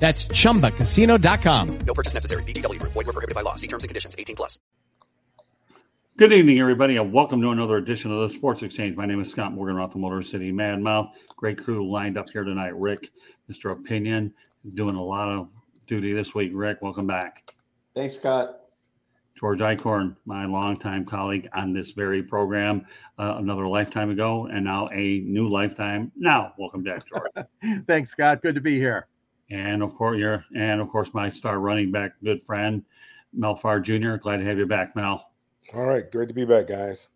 That's ChumbaCasino.com. No purchase necessary. VGW. Void where prohibited by law. See terms and conditions. 18+. Good evening, everybody, and welcome to another edition of the Sports Exchange. My name is Scott Morganroth, the Motor City Mad Mouth. Great crew lined up here tonight. Rick, Mr. Opinion, doing a lot of duty this week. Rick, welcome back. Thanks, Scott. George Eichhorn, my longtime colleague on this very program another lifetime ago, and now a new lifetime now. Welcome back, George. Thanks, Scott. Good to be here. And of course, my star running back, good friend, Mel Farr Jr. Glad to have you back, Mel. All right, great to be back, guys.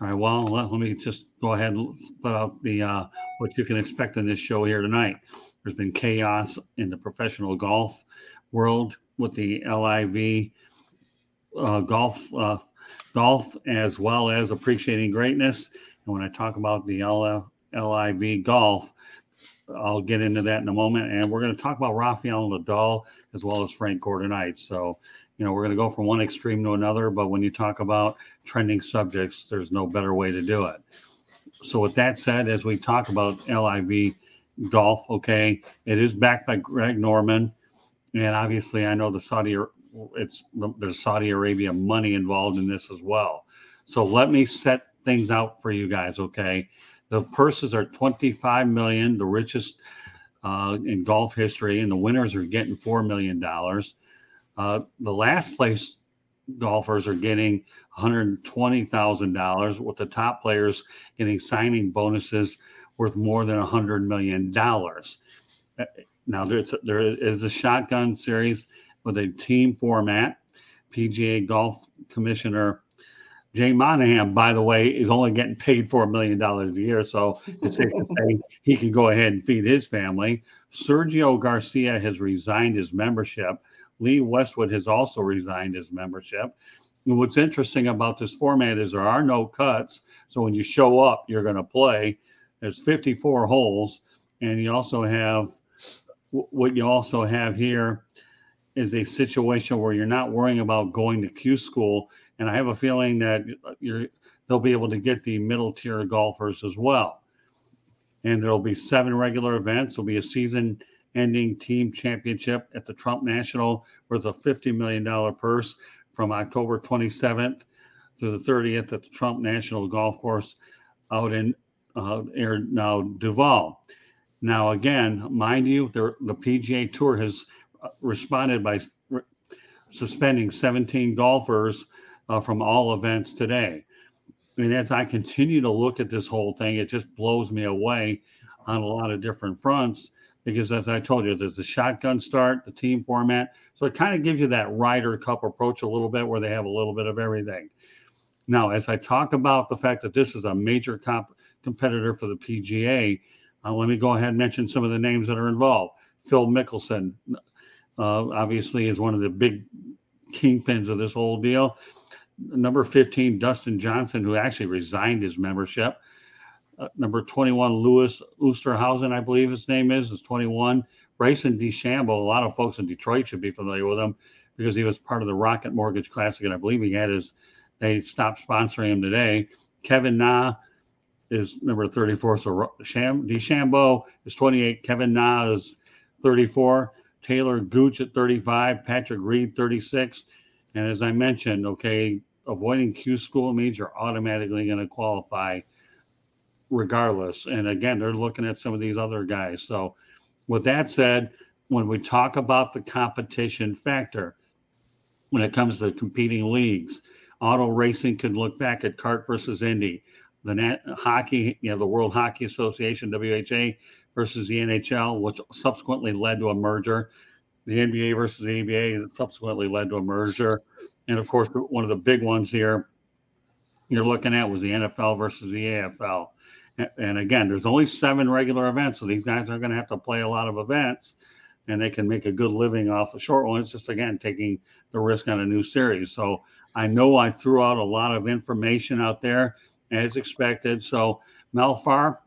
All right, well, let me just go ahead and put out the what you can expect on this show here tonight. There's been chaos in the professional golf world with the LIV golf, as well as appreciating greatness. And when I talk about the LIV golf, I'll get into that in a moment. And we're going to talk about Rafael Nadal as well as Frank Gore tonight. So, you know, we're going to go from one extreme to another. But when you talk about trending subjects, there's no better way to do it. So with that said, as we talk about LIV golf, okay, it is backed by Greg Norman. And obviously, I know there's Saudi Arabia money involved in this as well. So let me set things out for you guys, okay? The purses are $25 million, the richest in golf history, and the winners are getting $4 million. The last place golfers are getting $120,000, with the top players getting signing bonuses worth more than $100 million. Now, there is a shotgun series with a team format. PGA Golf Commissioner Jay Monahan, by the way, is only getting paid $4 million a year, so it's safe to say he can go ahead and feed his family. Sergio Garcia has resigned his membership. Lee Westwood has also resigned his membership. And what's interesting about this format is there are no cuts, so when you show up, you're going to play. There's 54 holes, and you also have what you also have here is a situation where you're not worrying about going to Q school. And I have a feeling that they'll be able to get the middle tier golfers as well. And there'll be 7 regular events. There'll be a season-ending team championship at the Trump National worth a $50 million purse from October 27th through the 30th at the Trump National Golf Course out in Duval. Now, again, mind you, the PGA Tour has responded by suspending 17 golfers from all events today. And as I continue to look at this whole thing, it just blows me away on a lot of different fronts because, as I told you, there's the shotgun start, the team format. So it kind of gives you that Ryder Cup approach a little bit where they have a little bit of everything. Now, as I talk about the fact that this is a major competitor for the PGA, let me go ahead and mention some of the names that are involved. Phil Mickelson, obviously, is one of the big kingpins of this whole deal. Number 15, Dustin Johnson, who actually resigned his membership. Number 21, Louis Oosthuizen, I believe his name is 21. Bryson DeChambeau, a lot of folks in Detroit should be familiar with him because he was part of the Rocket Mortgage Classic, and I believe they stopped sponsoring him today. Kevin Na is number 34, so DeChambeau is 28. Kevin Na is 34. Taylor Gooch at 35. Patrick Reed, 36. And as I mentioned, okay, avoiding Q school means you're automatically going to qualify regardless. And again, they're looking at some of these other guys. So with that said, when we talk about the competition factor, when it comes to competing leagues, auto racing could look back at Kart versus Indy, the World Hockey Association, WHA, versus the NHL, which subsequently led to a merger. The NBA versus the ABA subsequently led to a merger. And, of course, one of the big ones here you're looking at was the NFL versus the AFL. And again, there's only 7 regular events, so these guys are going to have to play a lot of events. and they can make a good living off the short one. It's just, again, taking the risk on a new series. So I know I threw out a lot of information out there as expected. So Mel Farr,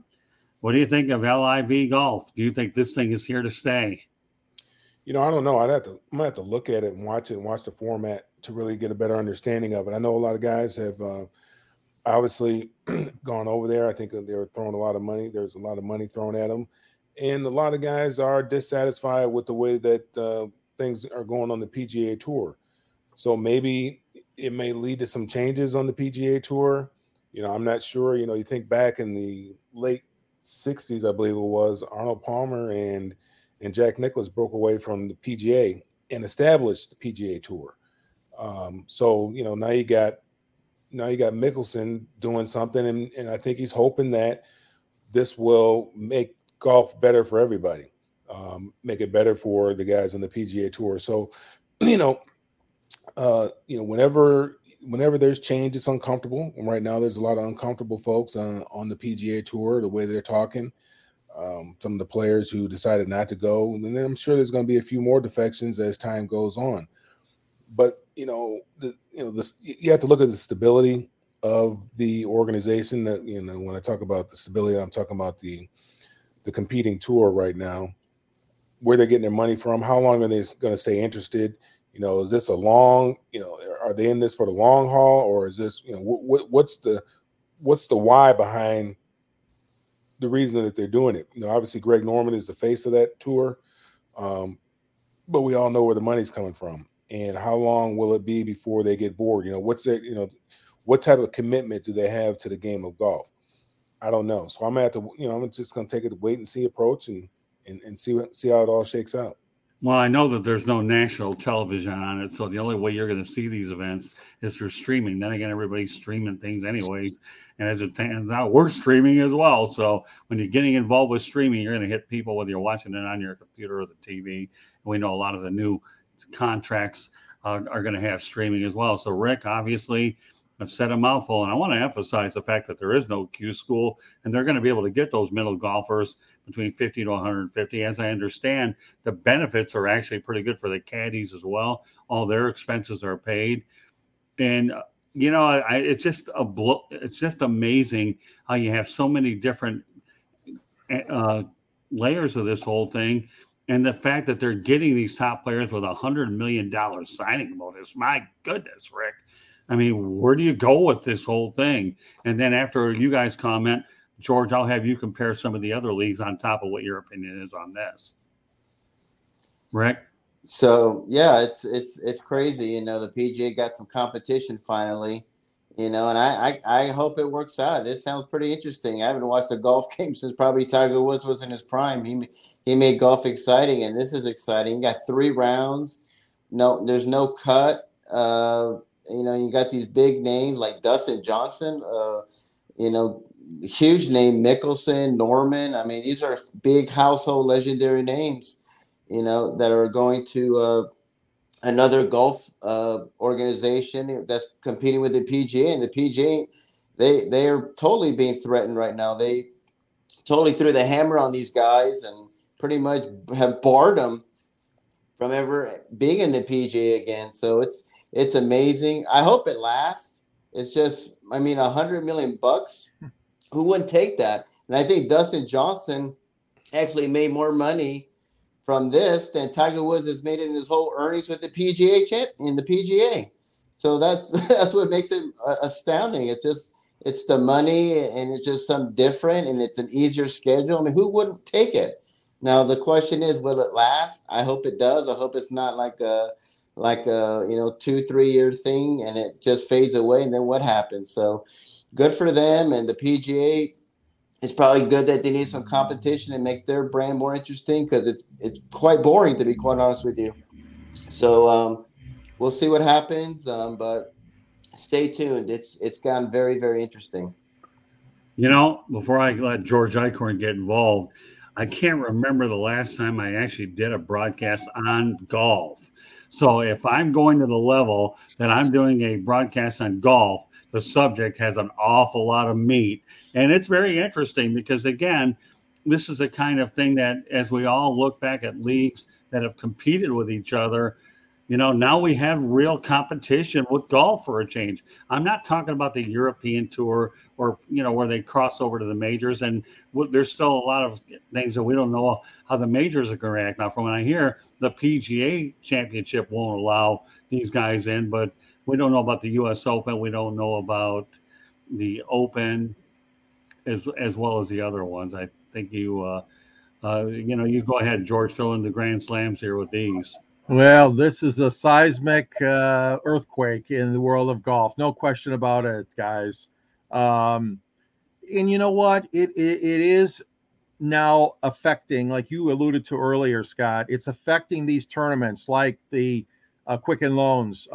what do you think of LIV Golf? Do you think this thing is here to stay? You know, I don't know. I'm gonna have to look at it and watch the format to really get a better understanding of it. I know a lot of guys have obviously gone over there. I think they're throwing a lot of money. There's a lot of money thrown at them. And a lot of guys are dissatisfied with the way that things are going on the PGA Tour. So maybe it may lead to some changes on the PGA Tour. You know, I'm not sure. You know, you think back in the late 60s, I believe it was, Arnold Palmer and Jack Nicklaus broke away from the PGA and established the PGA Tour. So, you know, now you got Mickelson doing something, and I think he's hoping that this will make golf better for everybody, make it better for the guys on the PGA Tour. So, you know, whenever there's change, it's uncomfortable. And right now there's a lot of uncomfortable folks on the PGA Tour, the way they're talking, some of the players who decided not to go. And then I'm sure there's going to be a few more defections as time goes on. But, you have to look at the stability of the organization. That, you know, when I talk about the stability, I'm talking about the competing tour right now, where they're getting their money from, how long are they going to stay interested? You know, is this a long, you know, are they in this for the long haul, or is this, you know, what's the why behind the reason that they're doing it? You know, obviously Greg Norman is the face of that tour, but we all know where the money's coming from, and how long will it be before they get bored? You know, what type of commitment do they have to the game of golf? I don't know. So I'm at the, you know, I'm just going to take a wait and see approach and see how it all shakes out. Well, I know that there's no national television on it. So the only way you're going to see these events is through streaming. Then again, everybody's streaming things anyways. And as it turns out, we're streaming as well. So when you're getting involved with streaming, you're going to hit people, whether you're watching it on your computer or the TV. And we know a lot of the new contracts are going to have streaming as well. So Rick, obviously, I've said a mouthful, and I want to emphasize the fact that there is no Q school, and they're going to be able to get those middle golfers between 50 to 150. As I understand, the benefits are actually pretty good for the caddies as well. All their expenses are paid. And, you know, it's just amazing how you have so many different layers of this whole thing. And the fact that they're getting these top players with $100 million signing bonus. My goodness, Rick. I mean, where do you go with this whole thing? And then after you guys comment, George, I'll have you compare some of the other leagues on top of what your opinion is on this. Rick? So, yeah, it's crazy. You know, the PGA got some competition finally, you know, and I hope it works out. This sounds pretty interesting. I haven't watched a golf game since probably Tiger Woods was in his prime. He made golf exciting, and this is exciting. You got 3 rounds. No, there's no cut. You know, you got these big names like Dustin Johnson, you know, huge name, Mickelson, Norman. I mean, these are big household legendary names, you know, that are going to another golf organization that's competing with the PGA. And the PGA, they are totally being threatened right now. They totally threw the hammer on these guys and pretty much have barred them from ever being in the PGA again. So it's amazing. I hope it lasts. It's just, I mean, $100 million. Who wouldn't take that? And I think Dustin Johnson actually made more money from this than Tiger Woods has made it in his whole earnings with the PGA in the PGA. So that's what makes it astounding. It's the money, and it's just something different, and it's an easier schedule. I mean, who wouldn't take it? Now the question is, will it last? I hope it does. I hope it's not like a, you know, 2-3 year thing and it just fades away, and then what happens? So good for them, and the PGA, it's probably good that they need some competition and make their brand more interesting, because it's quite boring, to be quite honest with you. So we'll see what happens, but stay tuned. It's gotten very, very interesting. You know, before I let George Eichhorn get involved, I can't remember the last time I actually did a broadcast on golf. So if I'm going to the level that I'm doing a broadcast on golf, the subject has an awful lot of meat. And it's very interesting because, again, this is the kind of thing that as we all look back at leagues that have competed with each other. You know, now we have real competition with golf for a change. I'm not talking about the European Tour or, you know, where they cross over to the majors. And there's still a lot of things that we don't know how the majors are going to act. Now, from what I hear, the PGA Championship won't allow these guys in, but we don't know about the U.S. Open. We don't know about the Open as well as the other ones. I think you go ahead, George, fill in the Grand Slams here with these. Well, this is a seismic earthquake in the world of golf. No question about it, guys. And you know what? It is now affecting, like you alluded to earlier, Scott, it's affecting these tournaments like the Quicken Loans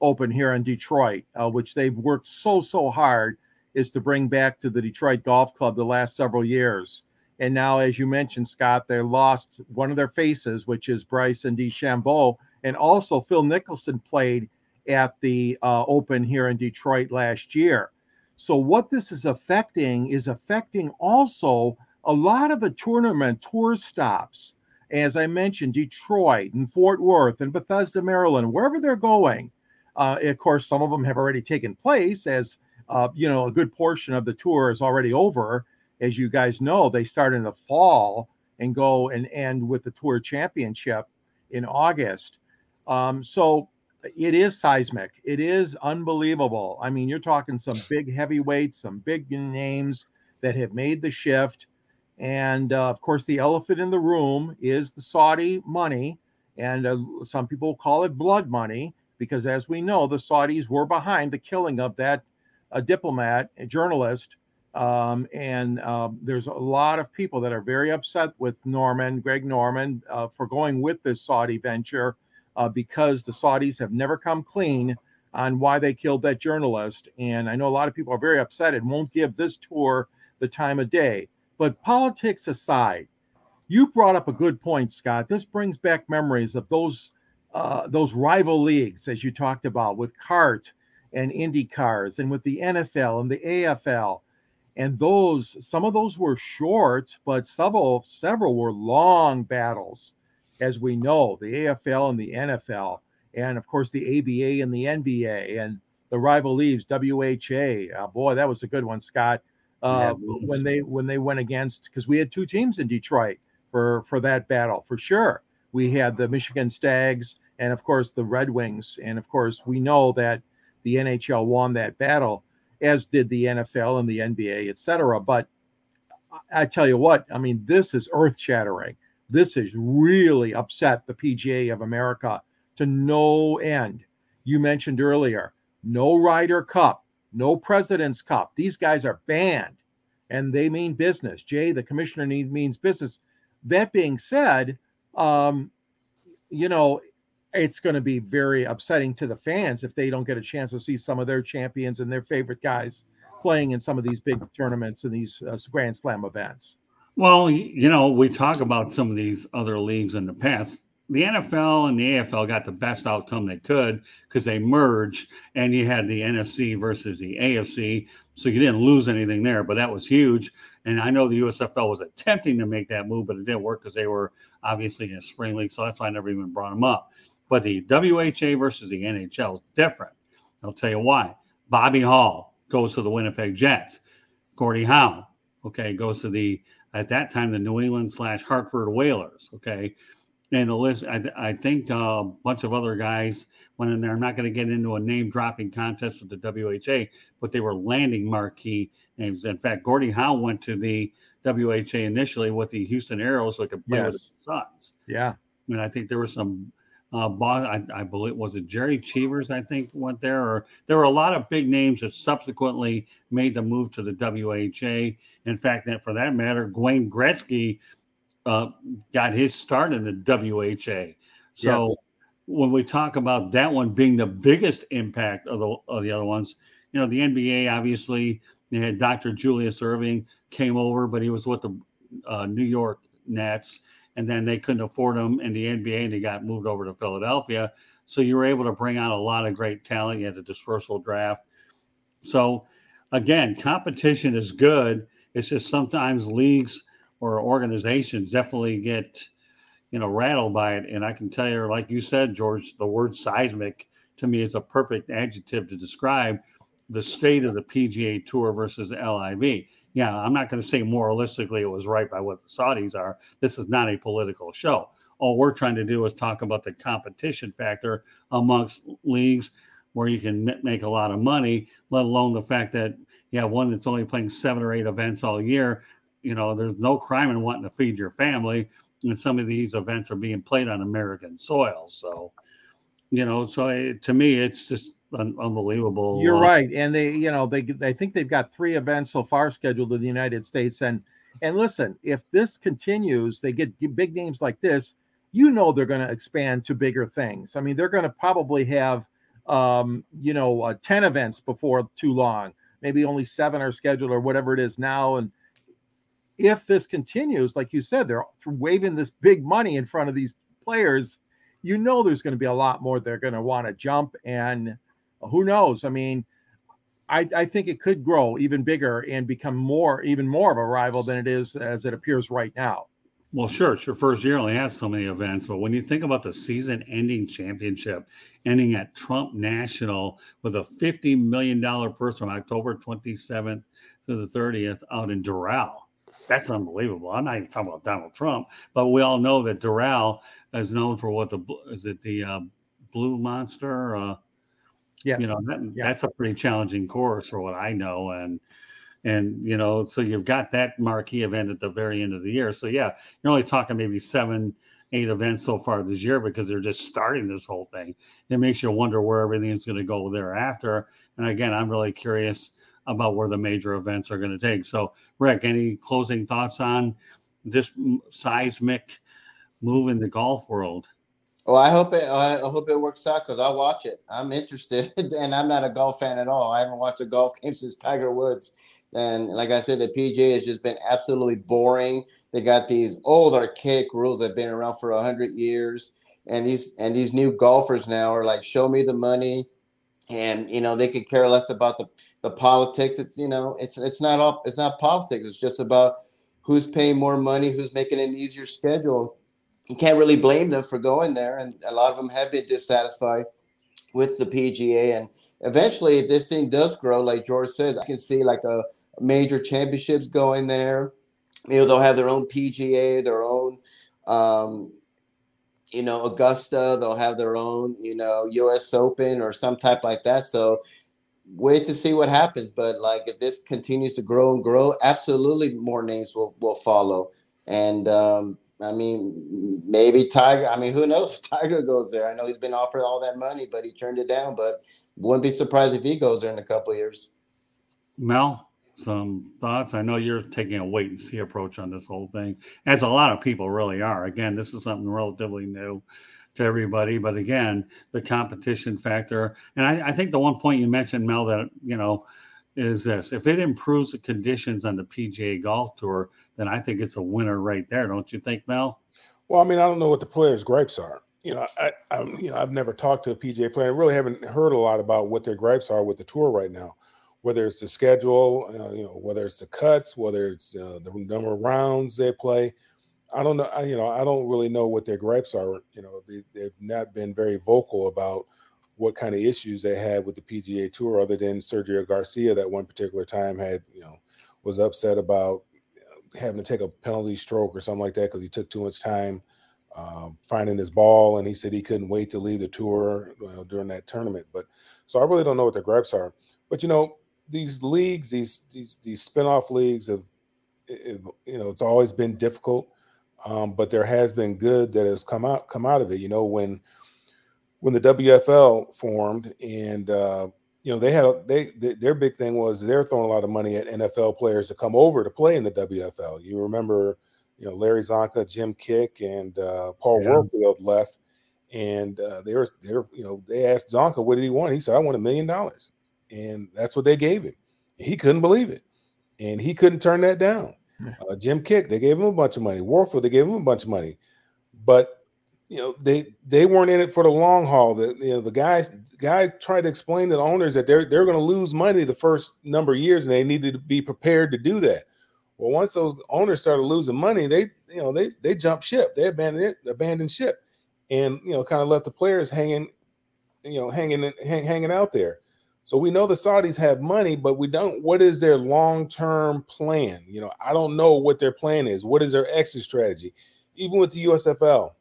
Open here in Detroit, which they've worked so hard is to bring back to the Detroit Golf Club the last several years. And now, as you mentioned, Scott, they lost one of their faces, which is Bryson DeChambeau. And also Phil Mickelson played at the Open here in Detroit last year. So what this is affecting also a lot of the tournament tour stops. As I mentioned, Detroit and Fort Worth and Bethesda, Maryland, wherever they're going. Of course, some of them have already taken place as, a good portion of the tour is already over. As you guys know, they start in the fall and go and end with the Tour Championship in August. So it is seismic. It is unbelievable. I mean, you're talking some big heavyweights, some big names that have made the shift. And, of course, the elephant in the room is the Saudi money. And some people call it blood money because, as we know, the Saudis were behind the killing of that diplomat, a journalist. There's a lot of people that are very upset with Greg Norman, for going with this Saudi venture, because the Saudis have never come clean on why they killed that journalist. And I know a lot of people are very upset and won't give this tour the time of day. But politics aside, you brought up a good point, Scott. This brings back memories of those rival leagues, as you talked about, with CART and IndyCars and with the NFL and the AFL. And some of those were short, but several were long battles, as we know, the AFL and the NFL, and of course the ABA and the NBA and the rival leagues, WHA. Oh, boy, that was a good one, Scott. When they went against, because we had two teams in Detroit for that battle for sure. We had the Michigan Stags and of course the Red Wings, and of course we know that the NHL won that battle, as did the NFL and the NBA, et cetera. But I tell you what, I mean, this is earth-shattering. This has really upset the PGA of America to no end. You mentioned earlier, no Ryder Cup, no President's Cup. These guys are banned, and they mean business. Jay, the commissioner, means business. That being said, it's going to be very upsetting to the fans if they don't get a chance to see some of their champions and their favorite guys playing in some of these big tournaments and these Grand Slam events. Well, we talk about some of these other leagues in the past. The NFL and the AFL got the best outcome they could because they merged, and you had the NFC versus the AFC, so you didn't lose anything there, but that was huge. And I know the USFL was attempting to make that move, but it didn't work because they were obviously in a spring league, so that's why I never even brought them up. But the WHA versus the NHL is different. I'll tell you why. Bobby Hall goes to the Winnipeg Jets. Gordie Howe, goes to the New England / Hartford Whalers, And the list, I think a bunch of other guys went in there. I'm not going to get into a name-dropping contest with the WHA, but they were landing marquee names. In fact, Gordie Howe went to the WHA initially with the Houston Aeros so he could play with his Suns. Yeah. And I think there were some... I believe, was it Jerry Cheevers, I think, went there? Or there were a lot of big names that subsequently made the move to the WHA. In fact, that for that matter, Wayne Gretzky got his start in the WHA. So when we talk about that one being the biggest impact of the other ones, the NBA, obviously, they had Dr. Julius Erving came over, but he was with the New York Nets. And then they couldn't afford him in the NBA, and he got moved over to Philadelphia. So you were able to bring out a lot of great talent. You had the dispersal draft. So, again, competition is good. It's just sometimes leagues or organizations definitely get, rattled by it. And I can tell you, like you said, George, the word seismic to me is a perfect adjective to describe the state of the PGA Tour versus LIV. Yeah, I'm not going to say moralistically it was right by what the Saudis are. This is not a political show. All we're trying to do is talk about the competition factor amongst leagues where you can make a lot of money, let alone the fact that you have one that's only playing 7 or 8 events all year. You know, there's no crime in wanting to feed your family. And some of these events are being played on American soil. So, to me, it's just unbelievable. You're right. And they think they've got 3 events so far scheduled in the United States. And listen, if this continues, they get big names like this, they're going to expand to bigger things. I mean, they're going to probably have, 10 events before too long. Maybe only 7 are scheduled or whatever it is now. And if this continues, like you said, they're waving this big money in front of these players, there's going to be a lot more they're going to want to jump. And who knows? I mean, I think it could grow even bigger and become even more of a rival than it is as it appears right now. Well, sure. It's your first year, only has so many events. But when you think about the season-ending championship ending at Trump National with a $50 million purse from October 27th to the 30th out in Doral, that's unbelievable. I'm not even talking about Donald Trump, but we all know that Doral is known for the Blue Monster? Yes. That's a pretty challenging course for what I know. And so you've got that marquee event at the very end of the year. So, yeah, you're only talking maybe 7, 8 events so far this year because they're just starting this whole thing. It makes you wonder where everything is going to go thereafter. And, again, I'm really curious about where the major events are going to take. So, Rick, any closing thoughts on this seismic move in the golf world? Well, I hope it works out because I'll watch it. I'm interested, and I'm not a golf fan at all. I haven't watched a golf game since Tiger Woods. And like I said, the PGA has just been absolutely boring. They got these old archaic rules that have been around for 100 years. And these new golfers now are like, show me the money. And, they could care less about the politics. It's, it's not politics. It's just about who's paying more money, who's making an easier schedule. You can't really blame them for going there. And a lot of them have been dissatisfied with the PGA. And eventually, if this thing does grow, like George says, I can see like a major championships going there. They'll have their own PGA, their own, Augusta, they'll have their own, US Open or some type like that. So wait to see what happens. But like if this continues to grow and grow, absolutely more names will follow. And maybe Tiger. I mean, who knows? Tiger goes there. I know he's been offered all that money, but he turned it down. But wouldn't be surprised if he goes there in a couple of years. Mel, some thoughts? I know you're taking a wait and see approach on this whole thing, as a lot of people really are. Again, this is something relatively new to everybody, but again, the competition factor. And I think the one point you mentioned, Mel, that, is this: if it improves the conditions on the PGA Golf Tour, then I think it's a winner right there. Don't you think, Mel? Well, I don't know what the players' gripes are. I've never talked to a PGA player. I really haven't heard a lot about what their gripes are with the tour right now, whether it's the schedule, whether it's the cuts, whether it's the number of rounds they play. I don't know. I don't really know what their gripes are. They've not been very vocal about what kind of issues they had with the PGA Tour, other than Sergio Garcia that one particular time had, was upset about having to take a penalty stroke or something like that because he took too much time finding his ball, and he said he couldn't wait to leave the tour during that tournament. But so I really don't know what the gripes are. But these leagues, these spinoff leagues have, it's always been difficult. But there has been good that has come out of it. When the WFL formed, and their big thing was they're throwing a lot of money at NFL players to come over to play in the WFL. You remember. Larry Csonka, Jim Kick, and Paul Warfield left, and they asked Csonka, what did he want? He said, I want $1 million. And that's what they gave him. He couldn't believe it, and he couldn't turn that down. Jim Kick, they gave him a bunch of money. Warfield, they gave him a bunch of money. But, they weren't in it for the long haul. The guy tried to explain to the owners that they're going to lose money the first number of years, and they needed to be prepared to do that. Well, once those owners started losing money, they jumped ship. They abandoned ship, and kind of left the players hanging out there. So we know the Saudis have money, but we don't. What is their long-term plan? I don't know what their plan is. What is their exit strategy? Even with the USFL,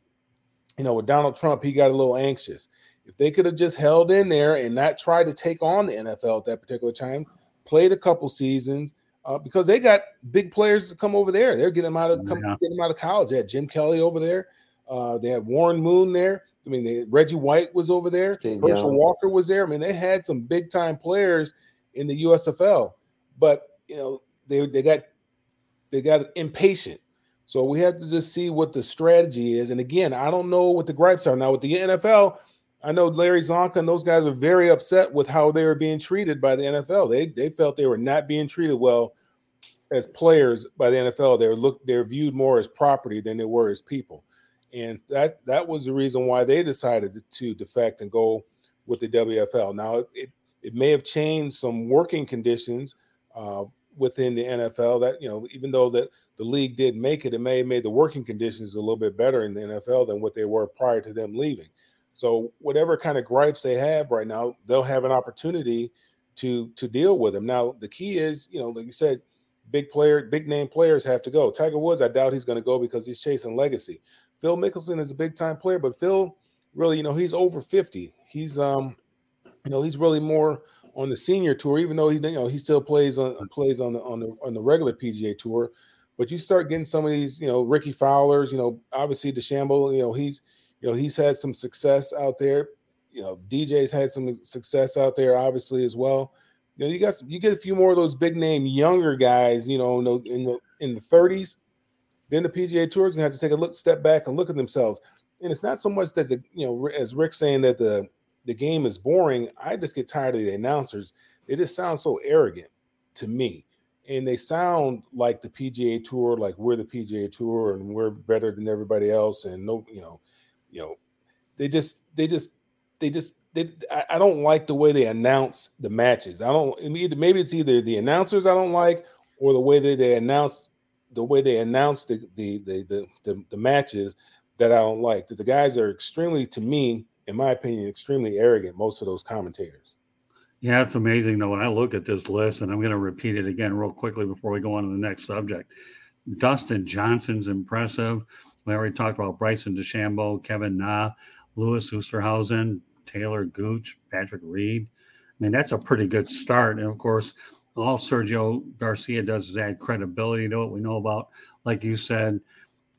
with Donald Trump, he got a little anxious. If they could have just held in there and not tried to take on the NFL at that particular time, played a couple seasons, because they got big players to come over there. They're getting them out of getting them out of college. They had Jim Kelly over there. They had Warren Moon there. I mean, Reggie White was over there. Herschel Walker was there. I mean, they had some big-time players in the USFL, but they got impatient. So we have to just see what the strategy is. And again, I don't know what the gripes are now with the NFL. I know Larry Csonka and those guys are very upset with how they were being treated by the NFL. They felt they were not being treated well as players by the NFL. They're viewed more as property than they were as people. And that was the reason why they decided to defect and go with the WFL. Now, it may have changed some working conditions within the NFL that, even though that the league did make it, it may have made the working conditions a little bit better in the NFL than what they were prior to them leaving. So whatever kind of gripes they have right now, they'll have an opportunity to deal with them. Now, the key is, like you said, big name players have to go. Tiger Woods, I doubt he's going to go because he's chasing legacy. Phil Mickelson is a big-time player, but Phil really, he's over 50. He's, he's really more on the senior tour, even though he, he still plays on the regular PGA tour. But you start getting some of these, Ricky Fowlers, obviously DeChambeau, he's had some success out there. DJ's had some success out there, obviously as well. You get a few more of those big-name younger guys, in the 30s. Then the PGA Tour is going to have to take a step back and look at themselves. And it's not so much that as Rick's saying that the game is boring. I just get tired of the announcers. They just sound so arrogant to me, and they sound like the PGA Tour, like we're the PGA Tour and we're better than everybody else. And I don't like the way they announce the matches. Maybe it's either the announcers I don't like or the way that they announce. The way they announced the matches that I don't like. The guys are extremely, to me, in my opinion, extremely arrogant, most of those commentators. Yeah, it's amazing, though, when I look at this list, and I'm going to repeat it again real quickly before we go on to the next subject. Dustin Johnson's impressive. We already talked about Bryson DeChambeau, Kevin Na, Louis Oosthuizen, Taylor Gooch, Patrick Reed. I mean, that's a pretty good start. And, of course, all Sergio Garcia does is add credibility to it. We know about, like you said,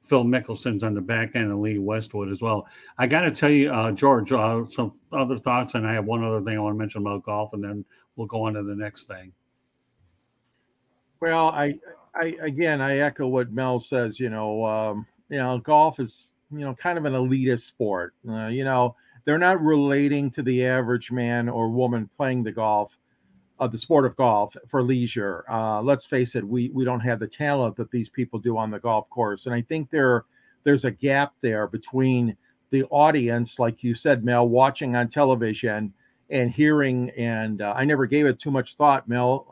Phil Mickelson's on the back end and Lee Westwood as well. I got to tell you, George, some other thoughts, and I have one other thing I want to mention about golf, and then we'll go on to the next thing. Well, I echo what Mel says. Golf is, kind of an elitist sport. They're not relating to the average man or woman playing the golf. Of the sport of golf for leisure. Let's face it, we don't have the talent that these people do on the golf course. And I think there's a gap there between the audience, like you said, Mel, watching on television and hearing. And I never gave it too much thought, Mel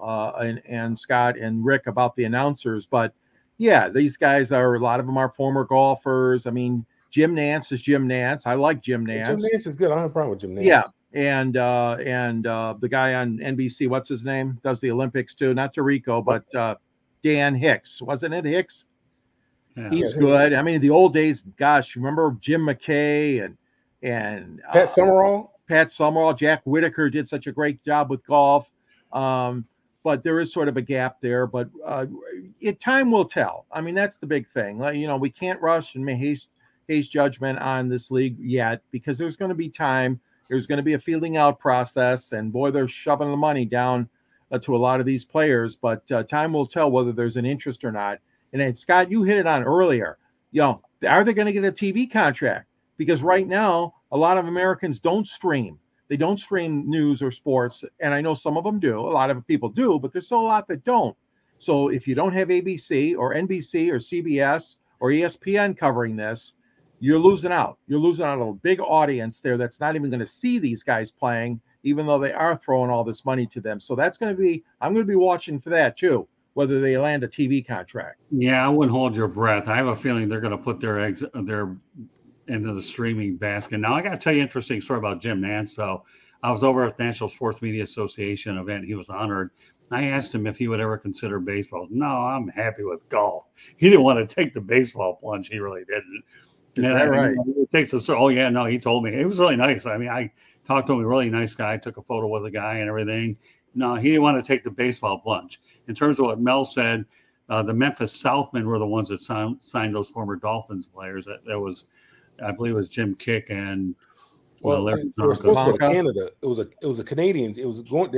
and Scott and Rick, about the announcers. But yeah, these guys a lot of them are former golfers. I mean, Jim Nantz is Jim Nantz. I like Jim Nantz. Jim Nantz is good. I don't have a problem with Jim Nantz. Yeah. And the guy on NBC, what's his name? Does the Olympics too? Not Tirico, but Dan Hicks, wasn't it Hicks? Yeah. He's good. I mean, the old days. Gosh, remember Jim McKay and Pat Summerall. Pat Summerall, Jack Whitaker did such a great job with golf. But there is sort of a gap there. But time will tell. I mean, that's the big thing. We can't rush and haste judgment on this league yet because there's going to be time. There's going to be a feeling out process, and boy, they're shoving the money down to a lot of these players, but time will tell whether there's an interest or not. And then, Scott, you hit it on earlier. Are they going to get a TV contract? Because right now, a lot of Americans don't stream. They don't stream news or sports, and I know some of them do. A lot of people do, but there's still a lot that don't. So if you don't have ABC or NBC or CBS or ESPN covering this, you're losing out. You're losing out on a big audience there that's not even going to see these guys playing, even though they are throwing all this money to them. So that's going to be – I'm going to be watching for that too. whether they land a TV contract. Yeah, I wouldn't hold your breath. I have a feeling they're going to put their eggs into the streaming basket. Now, I got to tell you an interesting story about Jim Nantz. So I was over at the National Sports Media Association event. He was honored. I asked him if he would ever consider baseball. No, I'm happy with golf. He didn't want to take the baseball plunge. He really didn't. Right? It takes a certain, he told me. It was really nice. I mean, I talked to him, a really nice guy. I took a photo with a guy and everything. No, he didn't want to take the baseball plunge. In terms of what Mel said, the Memphis Southmen were the ones that signed those former Dolphins players. That was, I believe, it was Jim Kick and Larry Csonka. Canada. It was a Canadian. They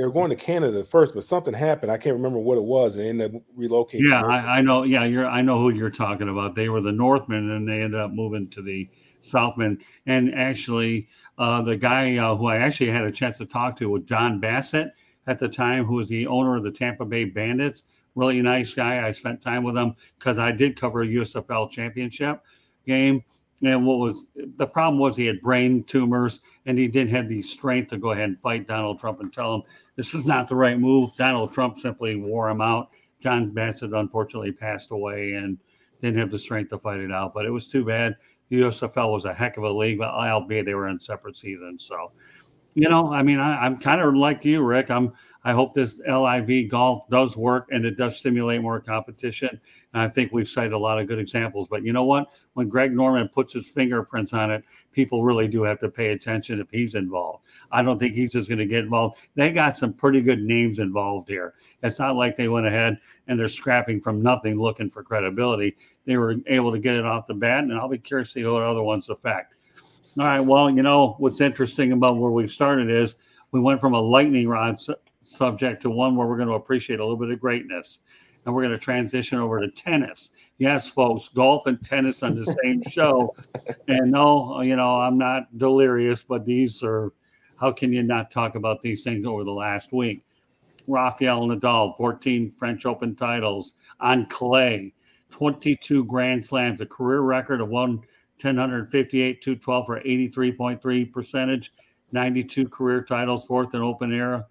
were going to Canada first, but something happened. I can't remember what it was, and they ended up relocating. Yeah, I know. Yeah, I know who you're talking about. They were the Northmen, and they ended up moving to the Southmen. And actually, the guy who I actually had a chance to talk to was John Bassett at the time, who was the owner of the Tampa Bay Bandits. Really nice guy. I spent time with him because I did cover a USFL championship game. And what was the problem was he had brain tumors, and he didn't have the strength to go ahead and fight Donald Trump and tell him this is not the right move. Donald Trump simply wore him out. John Bassett unfortunately passed away and didn't have the strength to fight it out, but it was too bad. The USFL was a heck of a league, but albeit they were in separate seasons. So, I mean, I'm kind of like you, Rick. I hope this LIV golf does work and it does stimulate more competition. And I think we've cited a lot of good examples. But you know what? When Greg Norman puts his fingerprints on it, people really do have to pay attention if he's involved. I don't think he's just going to get involved. They got some pretty good names involved here. It's not like they went ahead and they're scrapping from nothing looking for credibility. They were able to get it off the bat, and I'll be curious to see what other ones affect. All right, well, what's interesting about where we've started is we went from a lightning rod subject to one where we're going to appreciate a little bit of greatness. And we're going to transition over to tennis. Yes, folks, golf and tennis on the same show. And no, I'm not delirious, but how can you not talk about these things over the last week? Rafael Nadal, 14 French Open titles on clay, 22 Grand Slams, a career record of 1,158, 212 for 83.3 percentage, 92 career titles, fourth in open era.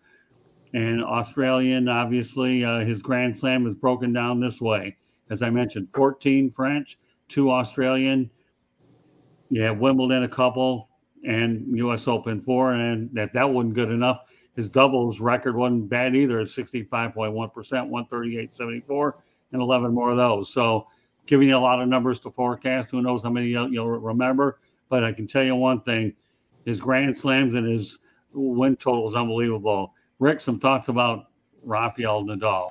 And Australian, obviously, his Grand Slam is broken down this way. As I mentioned, 14 French, 2 Australian. You have Wimbledon a couple and U.S. Open 4. And if that wasn't good enough, his doubles record wasn't bad either at 65.1%, 138.74, and 11 more of those. So giving you a lot of numbers to forecast. Who knows how many you'll remember. But I can tell you one thing. His Grand Slams and his win total is unbelievable. Rick, some thoughts about Rafael Nadal.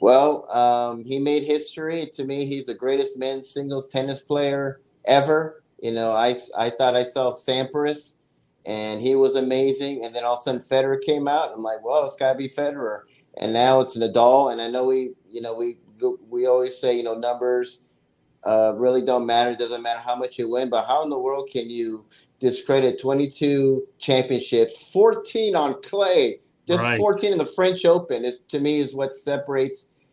Well, he made history. To me, he's the greatest men's singles tennis player ever. I thought I saw Sampras, and he was amazing. And then all of a sudden, Federer came out. I'm like, well, it's got to be Federer. And now it's Nadal. And I know we always say, numbers really don't matter. It doesn't matter how much you win. But how in the world can you discredit 22 championships, 14 on clay? Just right. 14 in the French Open is what separates.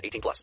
18+.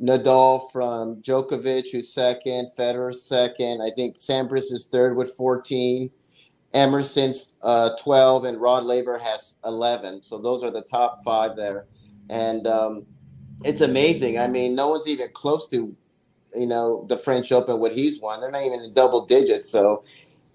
Nadal from Djokovic, who's second. Federer, second. I think Sampras is third with 14. Emerson's 12, and Rod Laver has 11. So those are the top 5 there. And it's amazing. I mean, no one's even close to, the French Open, what he's won. They're not even in double digits. So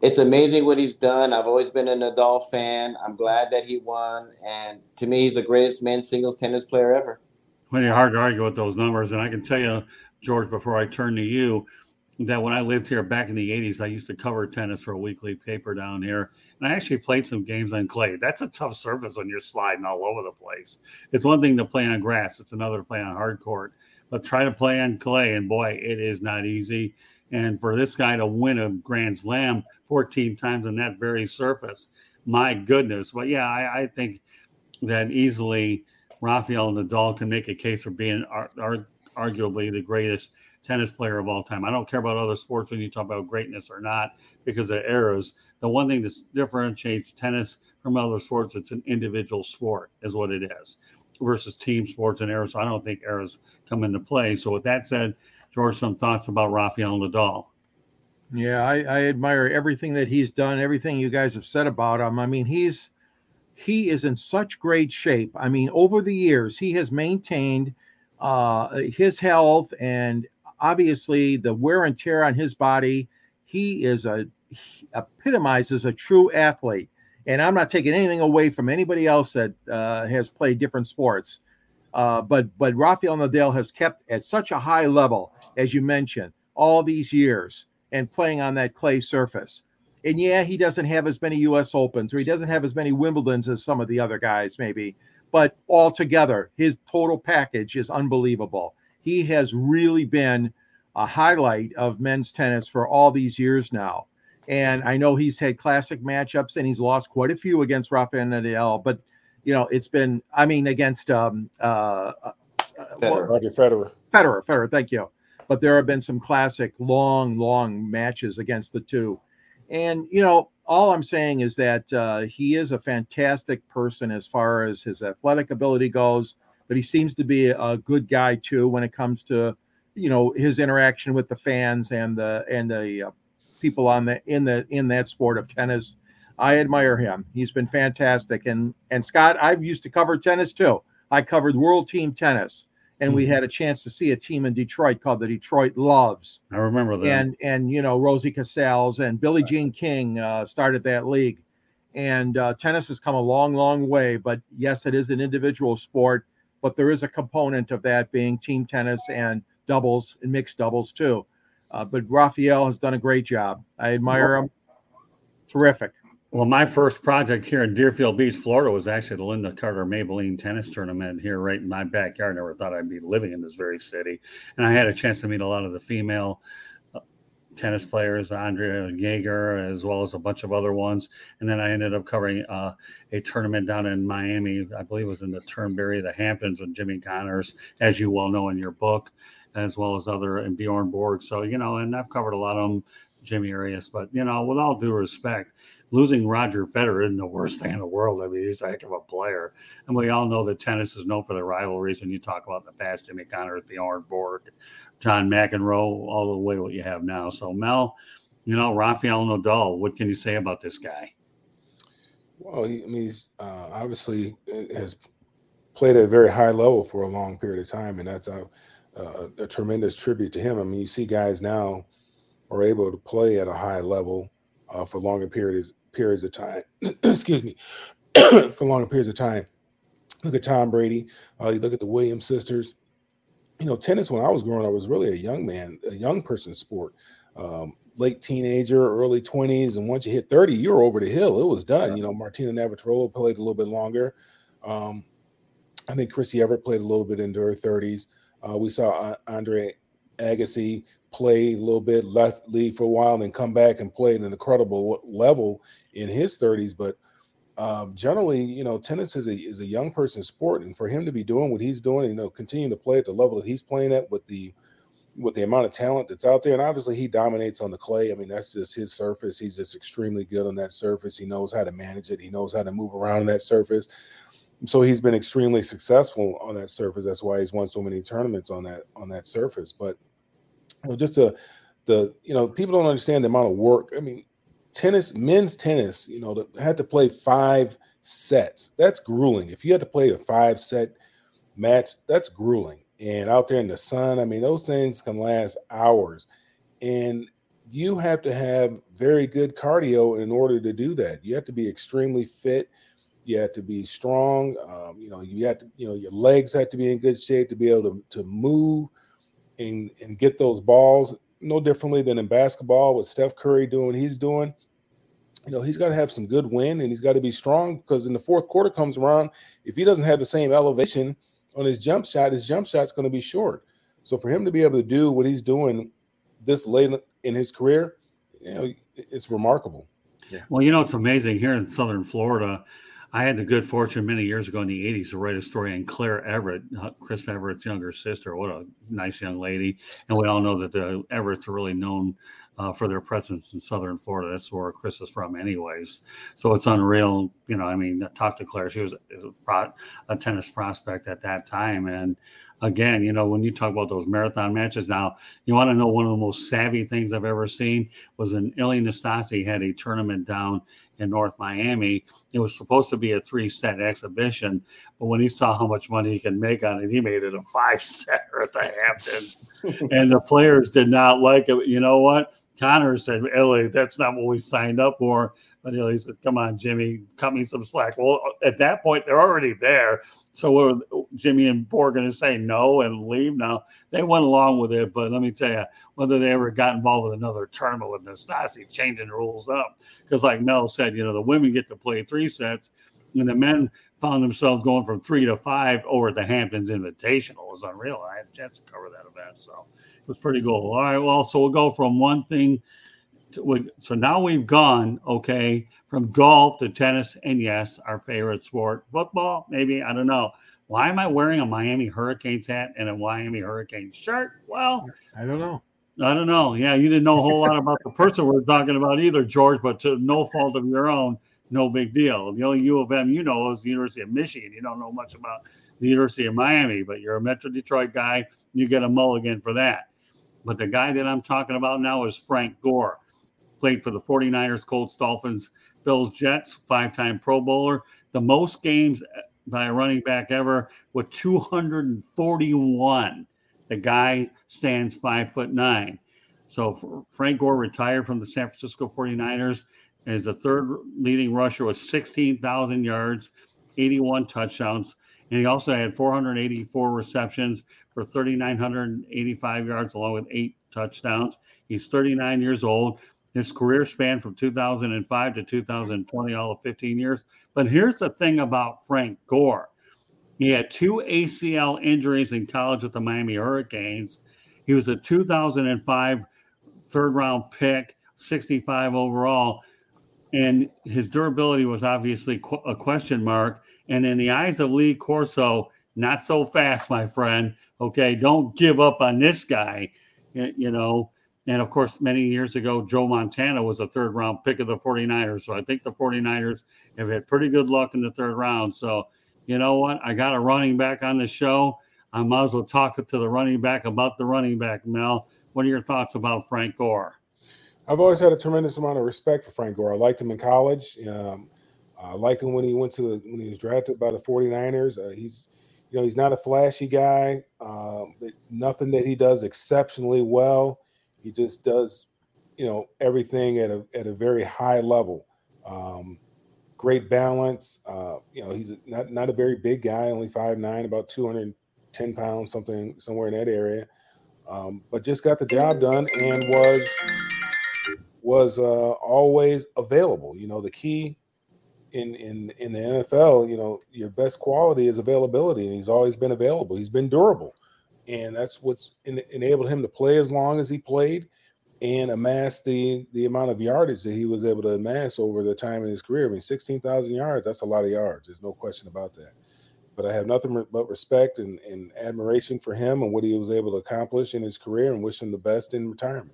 it's amazing what he's done. I've always been a Nadal fan. I'm glad that he won. And to me, he's the greatest men's singles tennis player ever. plenty hard to argue with those numbers. And I can tell you, George, before I turn to you, that when I lived here back in the 80s, I used to cover tennis for a weekly paper down here. And I actually played some games on clay. That's a tough surface when you're sliding all over the place. It's one thing to play on grass. It's another to play on hard court. But try to play on clay, and boy, it is not easy. And for this guy to win a Grand Slam 14 times on that very surface, my goodness. But, yeah, I think that easily Rafael Nadal can make a case for being arguably the greatest tennis player of all time. I don't care about other sports when you talk about greatness or not because of eras. The one thing that differentiates tennis from other sports, it's an individual sport is what it is versus team sports and eras. So I don't think eras come into play. So with that said, George, some thoughts about Rafael Nadal. Yeah, I admire everything that he's done, everything you guys have said about him. I mean, he is in such great shape. I mean, over the years, he has maintained his health and obviously the wear and tear on his body. He epitomizes a true athlete. And I'm not taking anything away from anybody else that has played different sports. But Rafael Nadal has kept at such a high level, as you mentioned, all these years and playing on that clay surface. And yeah, he doesn't have as many U.S. Opens or he doesn't have as many Wimbledons as some of the other guys maybe, but altogether, his total package is unbelievable. He has really been a highlight of men's tennis for all these years now. And I know he's had classic matchups and he's lost quite a few against Rafael Nadal, but you know, it's been, I mean, against Roger Federer. Thank you. But there have been some classic long matches against the two. And, you know, all I'm saying is that he is a fantastic person as far as his athletic ability goes, but he seems to be a good guy too, when it comes to, you know, his interaction with the fans and the people in that sport of tennis. I admire him. He's been fantastic. And Scott, I've used to cover tennis too. I covered World Team Tennis, and we had a chance to see a team in Detroit called the Detroit Loves. I remember that. And you know, Rosie Casals and Billie Jean King started that league. And tennis has come a long way. But yes, it is an individual sport, but there is a component of that being team tennis and doubles and mixed doubles too. But Rafael has done a great job. I admire him. Terrific. Well, my first project here in Deerfield Beach, Florida, was actually the Linda Carter Maybelline tennis tournament here right in my backyard. I never thought I'd be living in this very city. And I had a chance to meet a lot of the female tennis players, Andrea Jaeger, as well as a bunch of other ones. And then I ended up covering a tournament down in Miami. I believe it was in the Turnberry, the Hamptons, with Jimmy Connors, as you well know in your book, as well as other, and Bjorn Borg. So, you know, and I've covered a lot of them, Jimmy Arias. But, you know, with all due respect, losing Roger Federer isn't the worst thing in the world. I mean, he's a heck of a player. And we all know that tennis is known for the rivalries when you talk about in the past, Jimmy Connors, Bjorn Borg, John McEnroe, all the way what you have now. So, Mel, you know, Rafael Nadal, what can you say about this guy? Well, he's obviously has played at a very high level for a long period of time, and that's a tremendous tribute to him. I mean, you see guys now are able to play at a high level for longer periods of time. Excuse me. For longer periods of time. Look at Tom Brady. You look at the Williams sisters. You know, tennis, when I was growing up, was really a young person's sport. Late teenager, early 20s. And once you hit 30, you were over the hill. It was done. Yeah. You know, Martina Navratilova played a little bit longer. I think Chrissy Everett played a little bit into her 30s. We saw Andre Agassi play a little bit, leave for a while, and then come back and play at an incredible level in his 30s. But generally, you know, tennis is a young person's sport, and for him to be doing what he's doing, you know, continue to play at the level that he's playing at with the amount of talent that's out there, and obviously he dominates on the clay. I mean, that's just his surface. He's just extremely good on that surface. He knows how to manage it. He knows how to move around on that surface. So he's been extremely successful on that surface. That's why he's won so many tournaments on that surface. But well, just you know, people don't understand the amount of work. I mean, tennis, men's tennis, you know, had to play 5 sets. That's grueling. If you had to play a 5-set match, that's grueling. And out there in the sun, I mean, those things can last hours. And you have to have very good cardio in order to do that. You have to be extremely fit. You had to be strong. You had to, your legs had to be in good shape to be able to move and get those balls. No differently than in basketball with Steph Curry doing what he's doing. He's got to have some good wind and he's got to be strong, because in the fourth quarter comes around, if he doesn't have the same elevation on his jump shot's going to be short. So for him to be able to do what he's doing this late in his career, it's remarkable. Yeah. Well, it's amazing here in Southern Florida. I had the good fortune many years ago in the 80s to write a story on Claire Everett, Chris Everett's younger sister. What a nice young lady. And we all know that the Everetts are really known for their presence in Southern Florida. That's where Chris is from anyways. So it's unreal. I talk to Claire. She was a tennis prospect at that time. And again, when you talk about those marathon matches now, you want to know one of the most savvy things I've ever seen was an Ilya Nastase had a tournament down in North Miami. It was supposed to be a 3-set exhibition, but when he saw how much money he could make on it, he made it a 5-setter at the Hamptons. And the players did not like it. You know what? Connors said, Ilya, that's not what we signed up for. But Ilya said, come on, Jimmy, cut me some slack. Well, at that point, they're already there. So Jimmy and Borg are going to say no and leave now. They went along with it, but let me tell you, whether they ever got involved with another tournament with Nastase, changing the rules up. Because like Mel said, the women get to play 3 sets, and the men found themselves going from 3 to 5 over at the Hamptons Invitational. It was unreal. I had a chance to cover that event, so it was pretty cool. All right, well, so we'll go from one thing. So now we've gone, from golf to tennis, and yes, our favorite sport, football, maybe, I don't know. Why am I wearing a Miami Hurricanes hat and a Miami Hurricanes shirt? Well, I don't know. Yeah, you didn't know a whole lot about the person we're talking about either, George, but to no fault of your own, no big deal. The only U of M you know is the University of Michigan. You don't know much about the University of Miami, but you're a Metro Detroit guy. You get a mulligan for that. But the guy that I'm talking about now is Frank Gore. Played for the 49ers, Colts, Dolphins, Bills, Jets, 5-time Pro Bowler. The most games by a running back ever with 241. The guy stands 5'9". So Frank Gore retired from the San Francisco 49ers and is the third leading rusher with 16,000 yards, 81 touchdowns. And he also had 484 receptions for 3,985 yards along with 8 touchdowns. He's 39 years old. His career spanned from 2005 to 2020, all of 15 years. But here's the thing about Frank Gore. He had 2 ACL injuries in college with the Miami Hurricanes. He was a 2005 third-round pick, 65 overall. And his durability was obviously a question mark. And in the eyes of Lee Corso, not so fast, my friend. Don't give up on this guy, And, of course, many years ago, Joe Montana was a third-round pick of the 49ers. So I think the 49ers have had pretty good luck in the third round. So you know what? I got a running back on the show. I might as well talk to the running back about the running back, Mel. What are your thoughts about Frank Gore? I've always had a tremendous amount of respect for Frank Gore. I liked him in college. I liked him when he was drafted by the 49ers. He's not a flashy guy. Nothing that he does exceptionally well. He just does, everything at a very high level. Great balance. He's not a very big guy, only 5'9", about 210 pounds, somewhere in that area. But just got the job done and was always available. The key in the NFL, your best quality is availability, and he's always been available. He's been durable. And that's what's enabled him to play as long as he played and amass the amount of yardage that he was able to amass over the time in his career. 16,000 yards, that's a lot of yards. There's no question about that. But I have nothing but respect and admiration for him and what he was able to accomplish in his career, and wish him the best in retirement.